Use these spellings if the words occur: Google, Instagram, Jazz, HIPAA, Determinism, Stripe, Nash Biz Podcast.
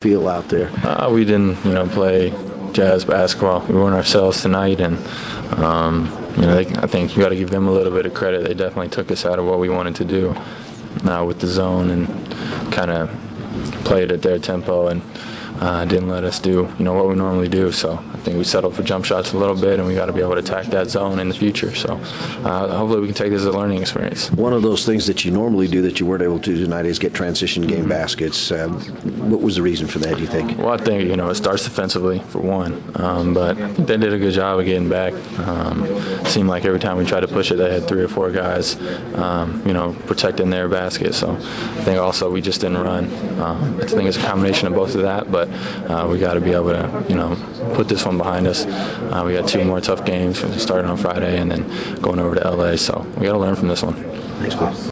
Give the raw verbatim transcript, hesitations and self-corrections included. feel out there? Uh, we didn't, you know, play jazz basketball. We weren't ourselves tonight, and um, you know, they, I think you got to give them a little bit of credit. They definitely took us out of what we wanted to do uh, with the zone and kind of played at their tempo and uh, didn't let us do, you know, what we normally do. So I think we settled for jump shots a little bit, and we got to be able to attack that zone in the future. So uh, hopefully we can take this as a learning experience. One of those things that you normally do that you weren't able to do tonight is get transition game mm-hmm. baskets. Um, what was the reason for that, do you think? Well, I think, you know, it starts defensively, for one. Um, but they did a good job of getting back. Um, it seemed like every time we tried to push it, they had three or four guys, um, you know, protecting their basket. So I think also we just didn't run. Um, I think it's a combination of both of that, but uh, we got to be able to, you know, put this one behind us. Uh, we got two more tough games starting on Friday and then going over to L A, so we got to learn from this one. Thanks,